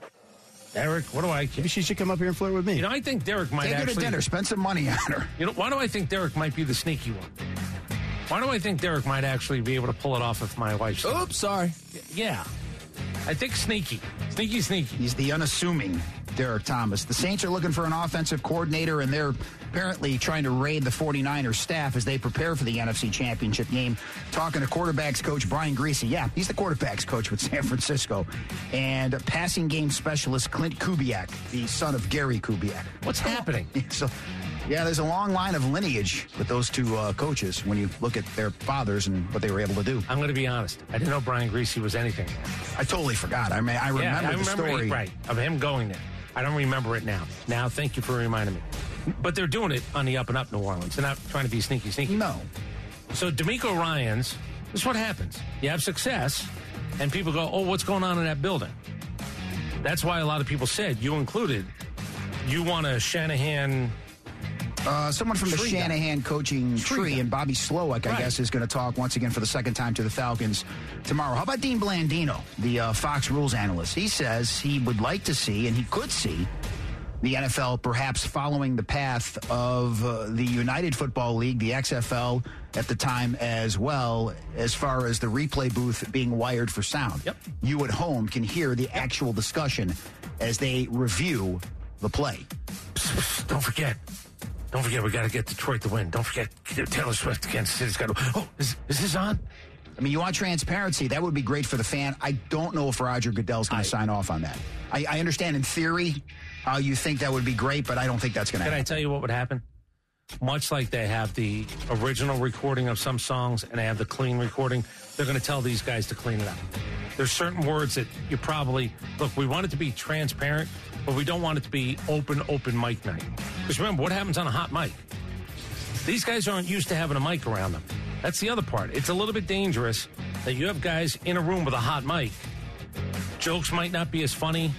Derek, what do I care? Maybe she should come up here and flirt with me. You know, I think Derek might Take actually... Take her to dinner, spend some money on her. You know, why do I think Derek might be the sneaky one? Why do I think Derek might actually be able to pull it off if my wife's... Oops, sorry. Yeah. I think sneaky. Sneaky, sneaky. He's the unassuming Derek Thomas. The Saints are looking for an offensive coordinator, and they're apparently trying to raid the 49ers staff as they prepare for the N F C Championship game. Talking to quarterbacks coach Brian Griese. Yeah, he's the quarterbacks coach with San Francisco. And passing game specialist Clint Kubiak, the son of Gary Kubiak. What's happening? So, yeah, there's a long line of lineage with those two uh, coaches when you look at their fathers and what they were able to do. I'm going to be honest. I didn't know Brian Griese was anything. I totally forgot. I mean, I remember, yeah, I remember the story. It, right, of him going there. I don't remember it now. Now, thank you for reminding me. But they're doing it on the up and up, New Orleans. They're not trying to be sneaky, sneaky. No. So D'Amico Ryans, this is what happens. You have success, and people go, oh, what's going on in that building? That's why a lot of people said, you included, you want a Shanahan... Uh, someone from the Tree Shanahan down. coaching tree, tree and Bobby Slowak, I right. guess, is going to talk once again for the second time to the Falcons tomorrow. How about Dean Blandino, the uh, Fox Rules analyst? He says he would like to see, and he could see, the N F L perhaps following the path of uh, the United Football League, the X F L at the time as well, as far as the replay booth being wired for sound. Yep. You at home can hear the yep. actual discussion as they review the play. Don't forget. Don't forget, we got to get Detroit to win. Don't forget, Taylor Swift, Kansas City's got to win. Oh, is, is this on? I mean, you want transparency. That would be great for the fan. I don't know if Roger Goodell's going to sign off on that. I, I understand in theory how uh, you think that would be great, but I don't think that's going to happen. Can I tell you what would happen? Much like they have the original recording of some songs and they have the clean recording, they're going to tell these guys to clean it up. There's certain words that you probably... Look, we want it to be transparent, but we don't want it to be open, open mic night. Because remember, what happens on a hot mic? These guys aren't used to having a mic around them. That's the other part. It's a little bit dangerous that you have guys in a room with a hot mic. Jokes might not be as funny.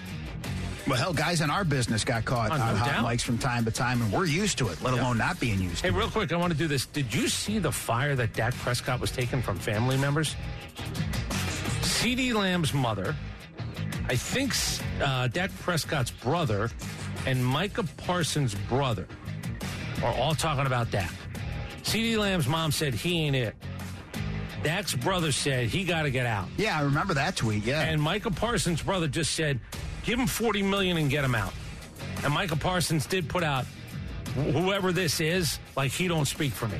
Well, hell, guys in our business got caught on, on hot down. mics from time to time, and we're used to it, let yeah. alone not being used to it. Hey, real quick, I want to do this. Did you see the fire that Dak Prescott was taking from family members? CeeDee Lamb's mother, I think uh, Dak Prescott's brother, and Micah Parsons' brother are all talking about Dak. CeeDee Lamb's mom said he ain't it. Dak's brother said he got to get out. Yeah, I remember that tweet, yeah. And Micah Parsons' brother just said, give him forty million dollars and get him out. And Micah Parsons did put out, whoever this is, like, he don't speak for me.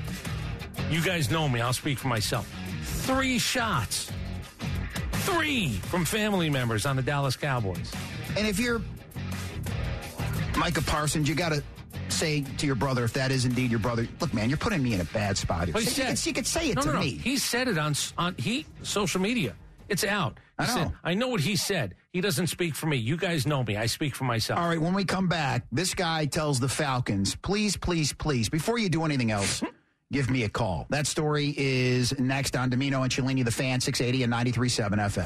You guys know me. I'll speak for myself. Three shots. Three from family members on the Dallas Cowboys. And if you're Micah Parsons, you got to say to your brother, if that is indeed your brother, look, man, you're putting me in a bad spot. Well, he said, you, could, you could say it no, to no, no. me. He said it on, on he social media. It's out. He I know. Said, I know what he said. He doesn't speak for me. You guys know me. I speak for myself. All right, when we come back, this guy tells the Falcons, please, please, please, before you do anything else, give me a call. That story is next on Dimino and Cellini, The Fan, six eighty and ninety-three point seven F M.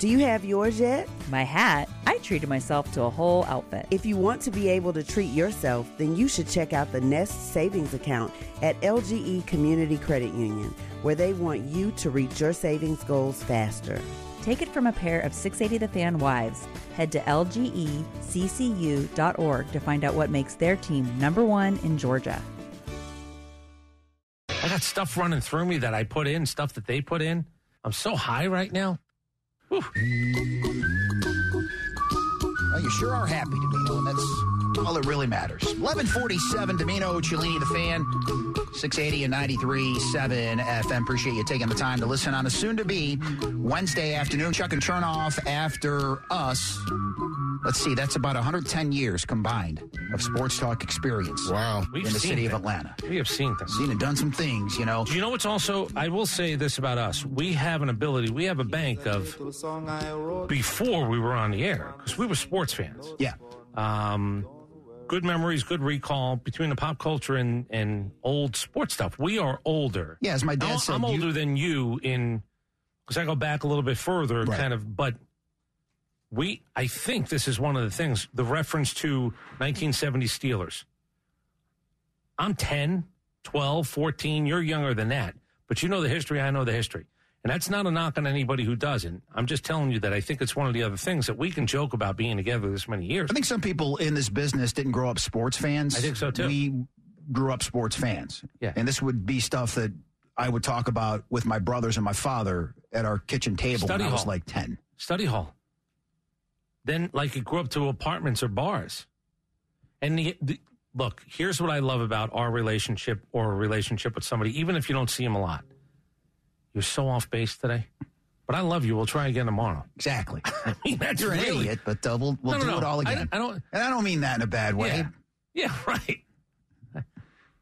Do you have yours yet? My hat? I treated myself to a whole outfit. If you want to be able to treat yourself, then you should check out the Nest Savings Account at L G E Community Credit Union, where they want you to reach your savings goals faster. Take it from a pair of six eighty The Fan wives. Head to L G E C C U dot org to find out what makes their team number one in Georgia. I got stuff running through me that I put in, stuff that they put in. I'm so high right now. Whew. Well, you sure are happy, Dimino, and that's all that really matters. eleven forty-seven, Dimino, Cellini, The Fan, six eighty and ninety-three point seven F M. Appreciate you taking the time to listen on a soon-to-be Wednesday afternoon. Chuck and Chernoff after us. Let's see, that's about one hundred ten years combined of sports talk experience. Wow. We've in the city that. of Atlanta. We have seen things. Seen and done some things, you know. You know what's also, I will say this about us. We have an ability, we have a bank of, before we were on the air, because we were sports fans. Yeah. Um, good memories, good recall between the pop culture and, and old sports stuff. We are older. Yeah, as my dad I'm, said. I'm older you... than you in, because I go back a little bit further, right. kind of, but... We, I think this is one of the things, the reference to nineteen seventy Steelers. I'm ten, twelve, fourteen. You're younger than that. But you know the history. I know the history. And that's not a knock on anybody who doesn't. I'm just telling you that I think it's one of the other things that we can joke about being together this many years. I think some people in this business didn't grow up sports fans. I think so, too. We grew up sports fans. Yeah. And this would be stuff that I would talk about with my brothers and my father at our kitchen table Study when hall. I was like ten. Study hall. Then, like, it grew up to apartments or bars. And the, the, look, here's what I love about our relationship or a relationship with somebody, even if you don't see them a lot. You're so off base today. But I love you. We'll try again tomorrow. Exactly. I mean, that's You're an really, idiot, but uh, we'll, we'll no, no, do no. it all again. I, I don't, and I don't mean that in a bad way. Yeah, yeah right.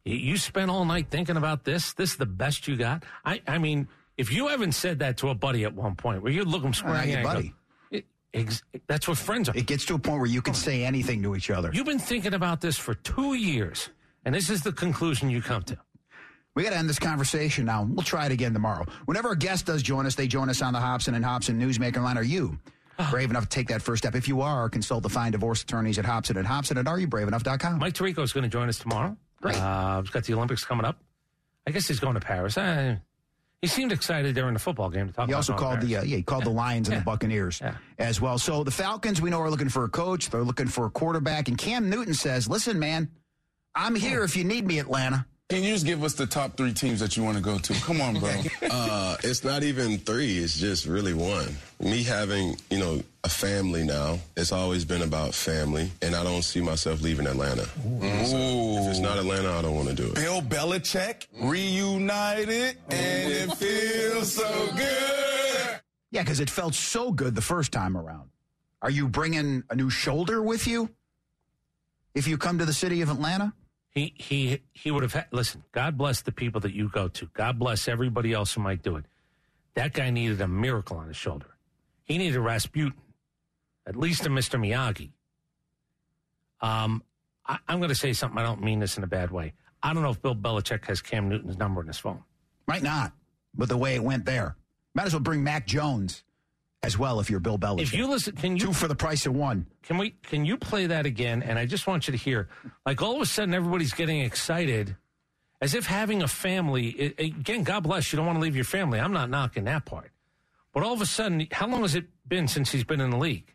You spent all night thinking about this. This is the best you got. I, I mean, if you haven't said that to a buddy at one point, where you look them square in the eye buddy. And go, Ex- that's what friends are. It gets to a point where you can say anything to each other. You've been thinking about this for two years, and this is the conclusion you come to. We got to end this conversation now. We'll try it again tomorrow. Whenever a guest does join us, they join us on the Hobson and Hobson Newsmaker line. Are you brave enough to take that first step? If you are, consult the fine divorce attorneys at Hobson and Hobson at are you brave enough dot com. Mike Tirico is going to join us tomorrow. Great. Uh, he's got the Olympics coming up. I guess he's going to Paris. I... He seemed excited during the football game to talk about. He also called the uh, yeah, he called yeah. the Lions and yeah. the Buccaneers yeah. as well. So the Falcons, we know, are looking for a coach. They're looking for a quarterback. And Cam Newton says, listen, man, I'm here if you need me, Atlanta. Can you just give us the top three teams that you want to go to? Come on, bro. uh, it's not even three. It's just really one. Me having, you know, a family now, it's always been about family, and I don't see myself leaving Atlanta. Mm-hmm. So if it's not Atlanta, I don't want to do it. Bill Belichick, reunited, and it feels so good. Yeah, because it felt so good the first time around. Are you bringing a new shoulder with you if you come to the city of Atlanta? He he he would have had, listen, God bless the people that you go to. God bless everybody else who might do it. That guy needed a miracle on his shoulder. He needed a Rasputin, at least a Mister Miyagi. Um, I, I'm going to say something. I don't mean this in a bad way. I don't know if Bill Belichick has Cam Newton's number in his phone. Might not, but the way it went there. Might as well bring Mac Jones as well if you're Bill Belichick. If you listen, can you, Two for the price of one. Can we? Can you play that again? And I just want you to hear, like all of a sudden everybody's getting excited as if having a family, it, again, God bless, you don't want to leave your family. I'm not knocking that part. But all of a sudden, how long has it been since he's been in the league?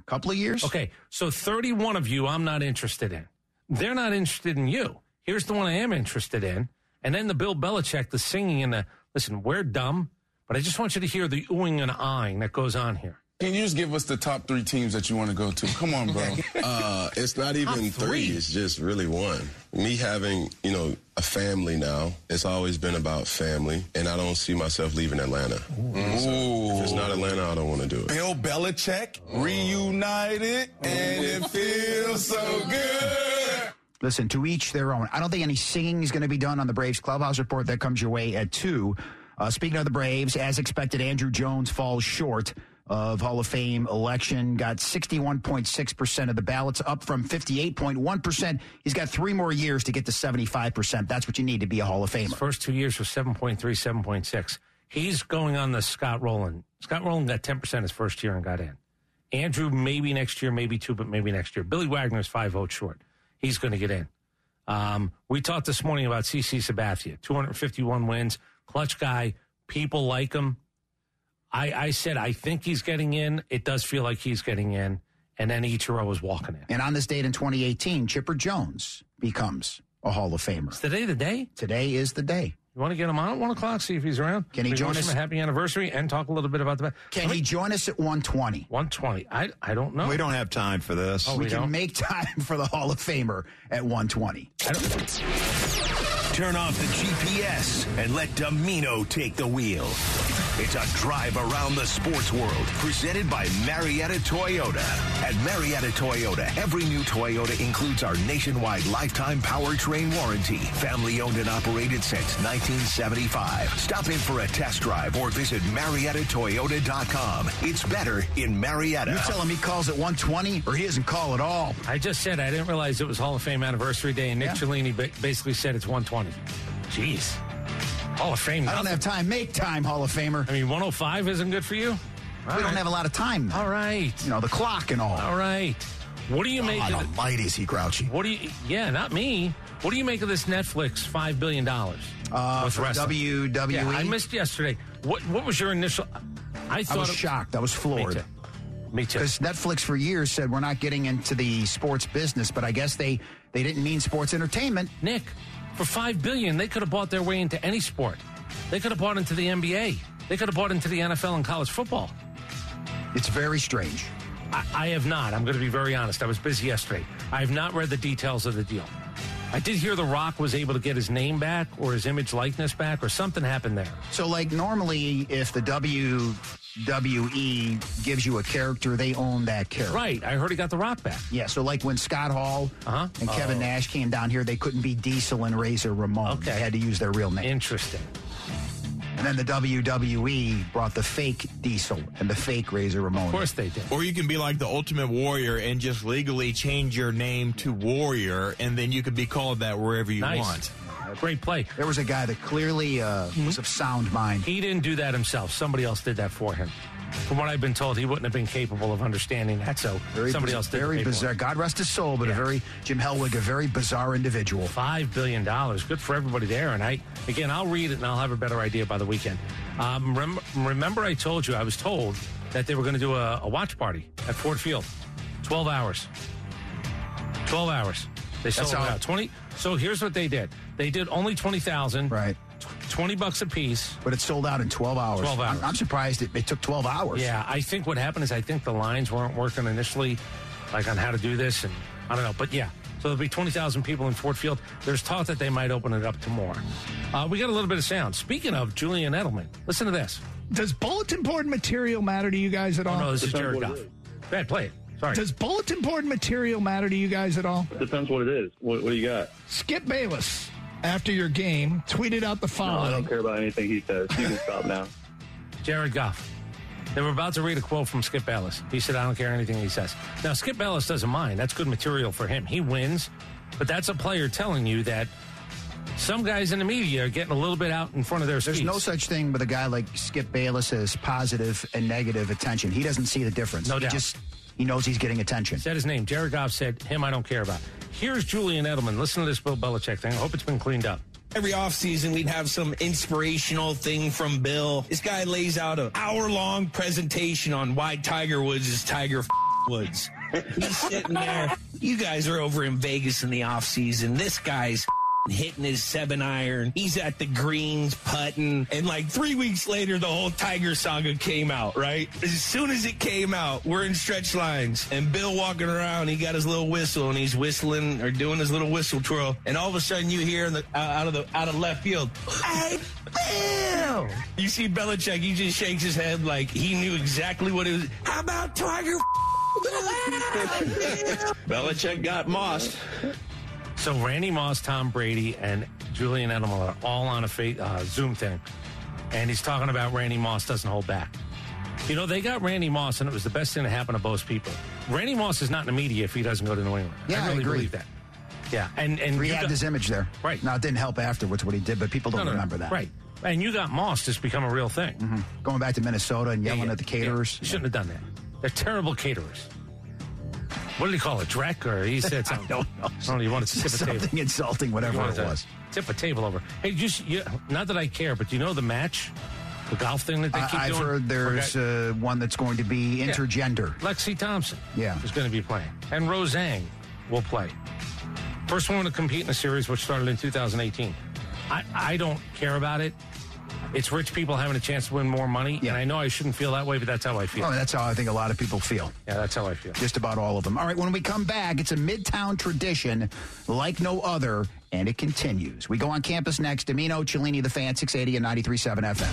A couple of years. Okay, so thirty-one of you I'm not interested in. They're not interested in you. Here's the one I am interested in. And then the Bill Belichick, the singing and the, listen, we're dumb, but I just want you to hear the oohing and ahhing that goes on here. Can you just give us the top three teams that you want to go to? Come on, bro. uh, it's not even three. three. It's just really one. Me having, you know, a family now, it's always been about family, and I don't see myself leaving Atlanta. Ooh. So if it's not Atlanta, I don't want to do it. Bill Belichick, oh. reunited, oh. and it feels so good. Listen, to each their own. I don't think any singing is going to be done on the Braves Clubhouse Report. That comes your way at two. Uh, speaking of the Braves, as expected, Andruw Jones falls short of Hall of Fame election, got sixty-one point six percent of the ballots, up from fifty-eight point one percent. He's got three more years to get to seventy-five percent. That's what you need to be a Hall of Famer. His first two years was seven point three, seven point six. He's going on the Scott Rowland. Scott Rowland got ten percent his first year and got in. Andrew, maybe next year, maybe two, but maybe next year. Billy Wagner's five votes short. He's going to get in. Um, we talked this morning about C C Sabathia, two hundred fifty-one wins, clutch guy. People like him. I, I said, I think he's getting in. It does feel like he's getting in. And then Ichiro was walking in. And on this date in twenty eighteen, Chipper Jones becomes a Hall of Famer. Is today the day? Today is the day. You want to get him on at one o'clock, see if he's around? Can he we join us? Him a happy anniversary and talk a little bit about the... Can me, he join us at one twenty? one twenty. I, I don't know. We don't have time for this. Oh, we we can make time for the Hall of Famer at one twenty. I don't... Turn off the G P S and let Dimino take the wheel. It's a drive around the sports world presented by Marietta Toyota. At Marietta Toyota, every new Toyota includes our nationwide lifetime powertrain warranty. Family owned and operated since nineteen seventy-five. Stop in for a test drive or visit Marietta Toyota dot com. It's better in Marietta. You're telling me calls at one twenty or he doesn't call at all? I just said I didn't realize it was Hall of Fame Anniversary Day, and Nick yeah. Cellini basically said it's one twenty. Jeez. Hall of Fame. I don't have time. Make time, Hall of Famer. I mean, one oh five isn't good for you? All we right. don't have a lot of time, though. All right. You know, the clock and all. All right. What do you God make of it? God almighty, is he grouchy? What do you, yeah, not me. What do you make of this Netflix five billion dollars? Uh, with wrestling? W W E? Yeah, I missed yesterday. What What was your initial? I thought I was it, shocked. I was floored. Me too. Me too. Because Netflix for years said we're not getting into the sports business, but I guess they, they didn't mean sports entertainment. Nick. For five billion dollars, they could have bought their way into any sport. They could have bought into the N B A. They could have bought into the N F L and college football. It's very strange. I, I have not. I'm going to be very honest. I was busy yesterday. I have not read the details of the deal. I did hear The Rock was able to get his name back or his image likeness back or something happened there. So, like, normally if the W W E gives you a character, they own that character. Right. I heard he got The Rock back. Yeah, so like when Scott Hall uh-huh. and Uh-oh. Kevin Nash came down here, they couldn't be Diesel and Razor Ramon. Okay. They had to use their real name. Interesting. And then the W W E brought the fake Diesel and the fake Razor Ramon. Of course they did. Or you can be like the Ultimate Warrior and just legally change your name to Warrior, and then you can be called that wherever you nice. want. Great play. There was a guy that clearly uh, mm-hmm. was of sound mind. He didn't do that himself. Somebody else did that for him. From what I've been told, he wouldn't have been capable of understanding that, so very somebody biz- else did Very bizarre. God rest his soul, but yeah. a very, Jim Helwig, a very bizarre individual. five billion dollars. Good for everybody there. And I, again, I'll read it and I'll have a better idea by the weekend. Um, rem- remember I told you, I was told that they were going to do a, a watch party at Ford Field. twelve hours. twelve hours. They sold it out. twenty So here's what they did. They did only twenty thousand. Right. twenty bucks a piece. But it sold out in twelve hours. twelve hours. I'm, I'm surprised it, it took twelve hours. Yeah, I think what happened is I think the lines weren't working initially, like on how to do this, and I don't know. But yeah, so there'll be twenty thousand people in Ford Field. There's talk that they might open it up to more. Uh, we got a little bit of sound. Speaking of Julian Edelman, listen to this. Does bulletin board material matter to you guys at all? Oh, no, this is Jared Goff. Bad play it. Sorry. Does bulletin board material matter to you guys at all? Depends what it is. What, what do you got? Skip Bayless, after your game, tweeted out the following. No, I don't care about anything he says. You can stop now. Jared Goff. They were about to read a quote from Skip Bayless. He said, I don't care anything he says. Now, Skip Bayless doesn't mind. That's good material for him. He wins. But that's a player telling you that some guys in the media are getting a little bit out in front of their skis. There's no such thing with a guy like Skip Bayless as positive and negative attention. He doesn't see the difference. No doubt. He just... He knows he's getting attention. Said his name. Jared Goff said, him I don't care about. Here's Julian Edelman. Listen to this Bill Belichick thing. I hope it's been cleaned up. Every offseason, we'd have some inspirational thing from Bill. This guy lays out an hour-long presentation on why Tiger Woods is Tiger Woods. He's sitting there. You guys are over in Vegas in the offseason. This guy's hitting his seven iron. He's at the greens putting. And like three weeks later, the whole Tiger saga came out, right? As soon as it came out, we're in stretch lines. And Bill walking around, he got his little whistle and he's whistling or doing his little whistle twirl. And all of a sudden you hear in the, uh, out of the out of left field, hey, Bill! You see Belichick, he just shakes his head like he knew exactly what it was. How about Tiger? Belichick got mossed. So Randy Moss, Tom Brady, and Julian Edelman are all on a fa- uh, Zoom thing. And he's talking about Randy Moss doesn't hold back. You know, they got Randy Moss, and it was the best thing that happened to both people. Randy Moss is not in the media if he doesn't go to New England. Yeah, I really I agree. believe that. Yeah, and and he had got, this image there. Right. Now, it didn't help afterwards what he did, but people don't no, no, remember that. Right. And you got Moss just become a real thing. Mm-hmm. Going back to Minnesota and yelling yeah, yeah, at the caterers. Yeah. You shouldn't yeah. have done that. They're terrible caterers. What did he call it? Drek? Or he said something. I don't know. I don't know. You wanted to tip a table. Something insulting, whatever it was. Tip a table over. Hey, just you, not that I care, but you know the match? The golf thing that they uh, keep I've doing? I've heard there's uh, one that's going to be intergender. Yeah. Lexi Thompson yeah. is going to be playing. And Roseanne will play. First woman to compete in the series, which started in two thousand eighteen. I, I don't care about it. It's rich people having a chance to win more money, yeah. and I know I shouldn't feel that way, but that's how I feel. Oh, that's how I think a lot of people feel. Yeah, that's how I feel. Just about all of them. All right, when we come back, it's a Midtown tradition like no other, and it continues. We go on campus next. Dimino, Cellini, The Fan, six eighty and ninety-three point seven F M.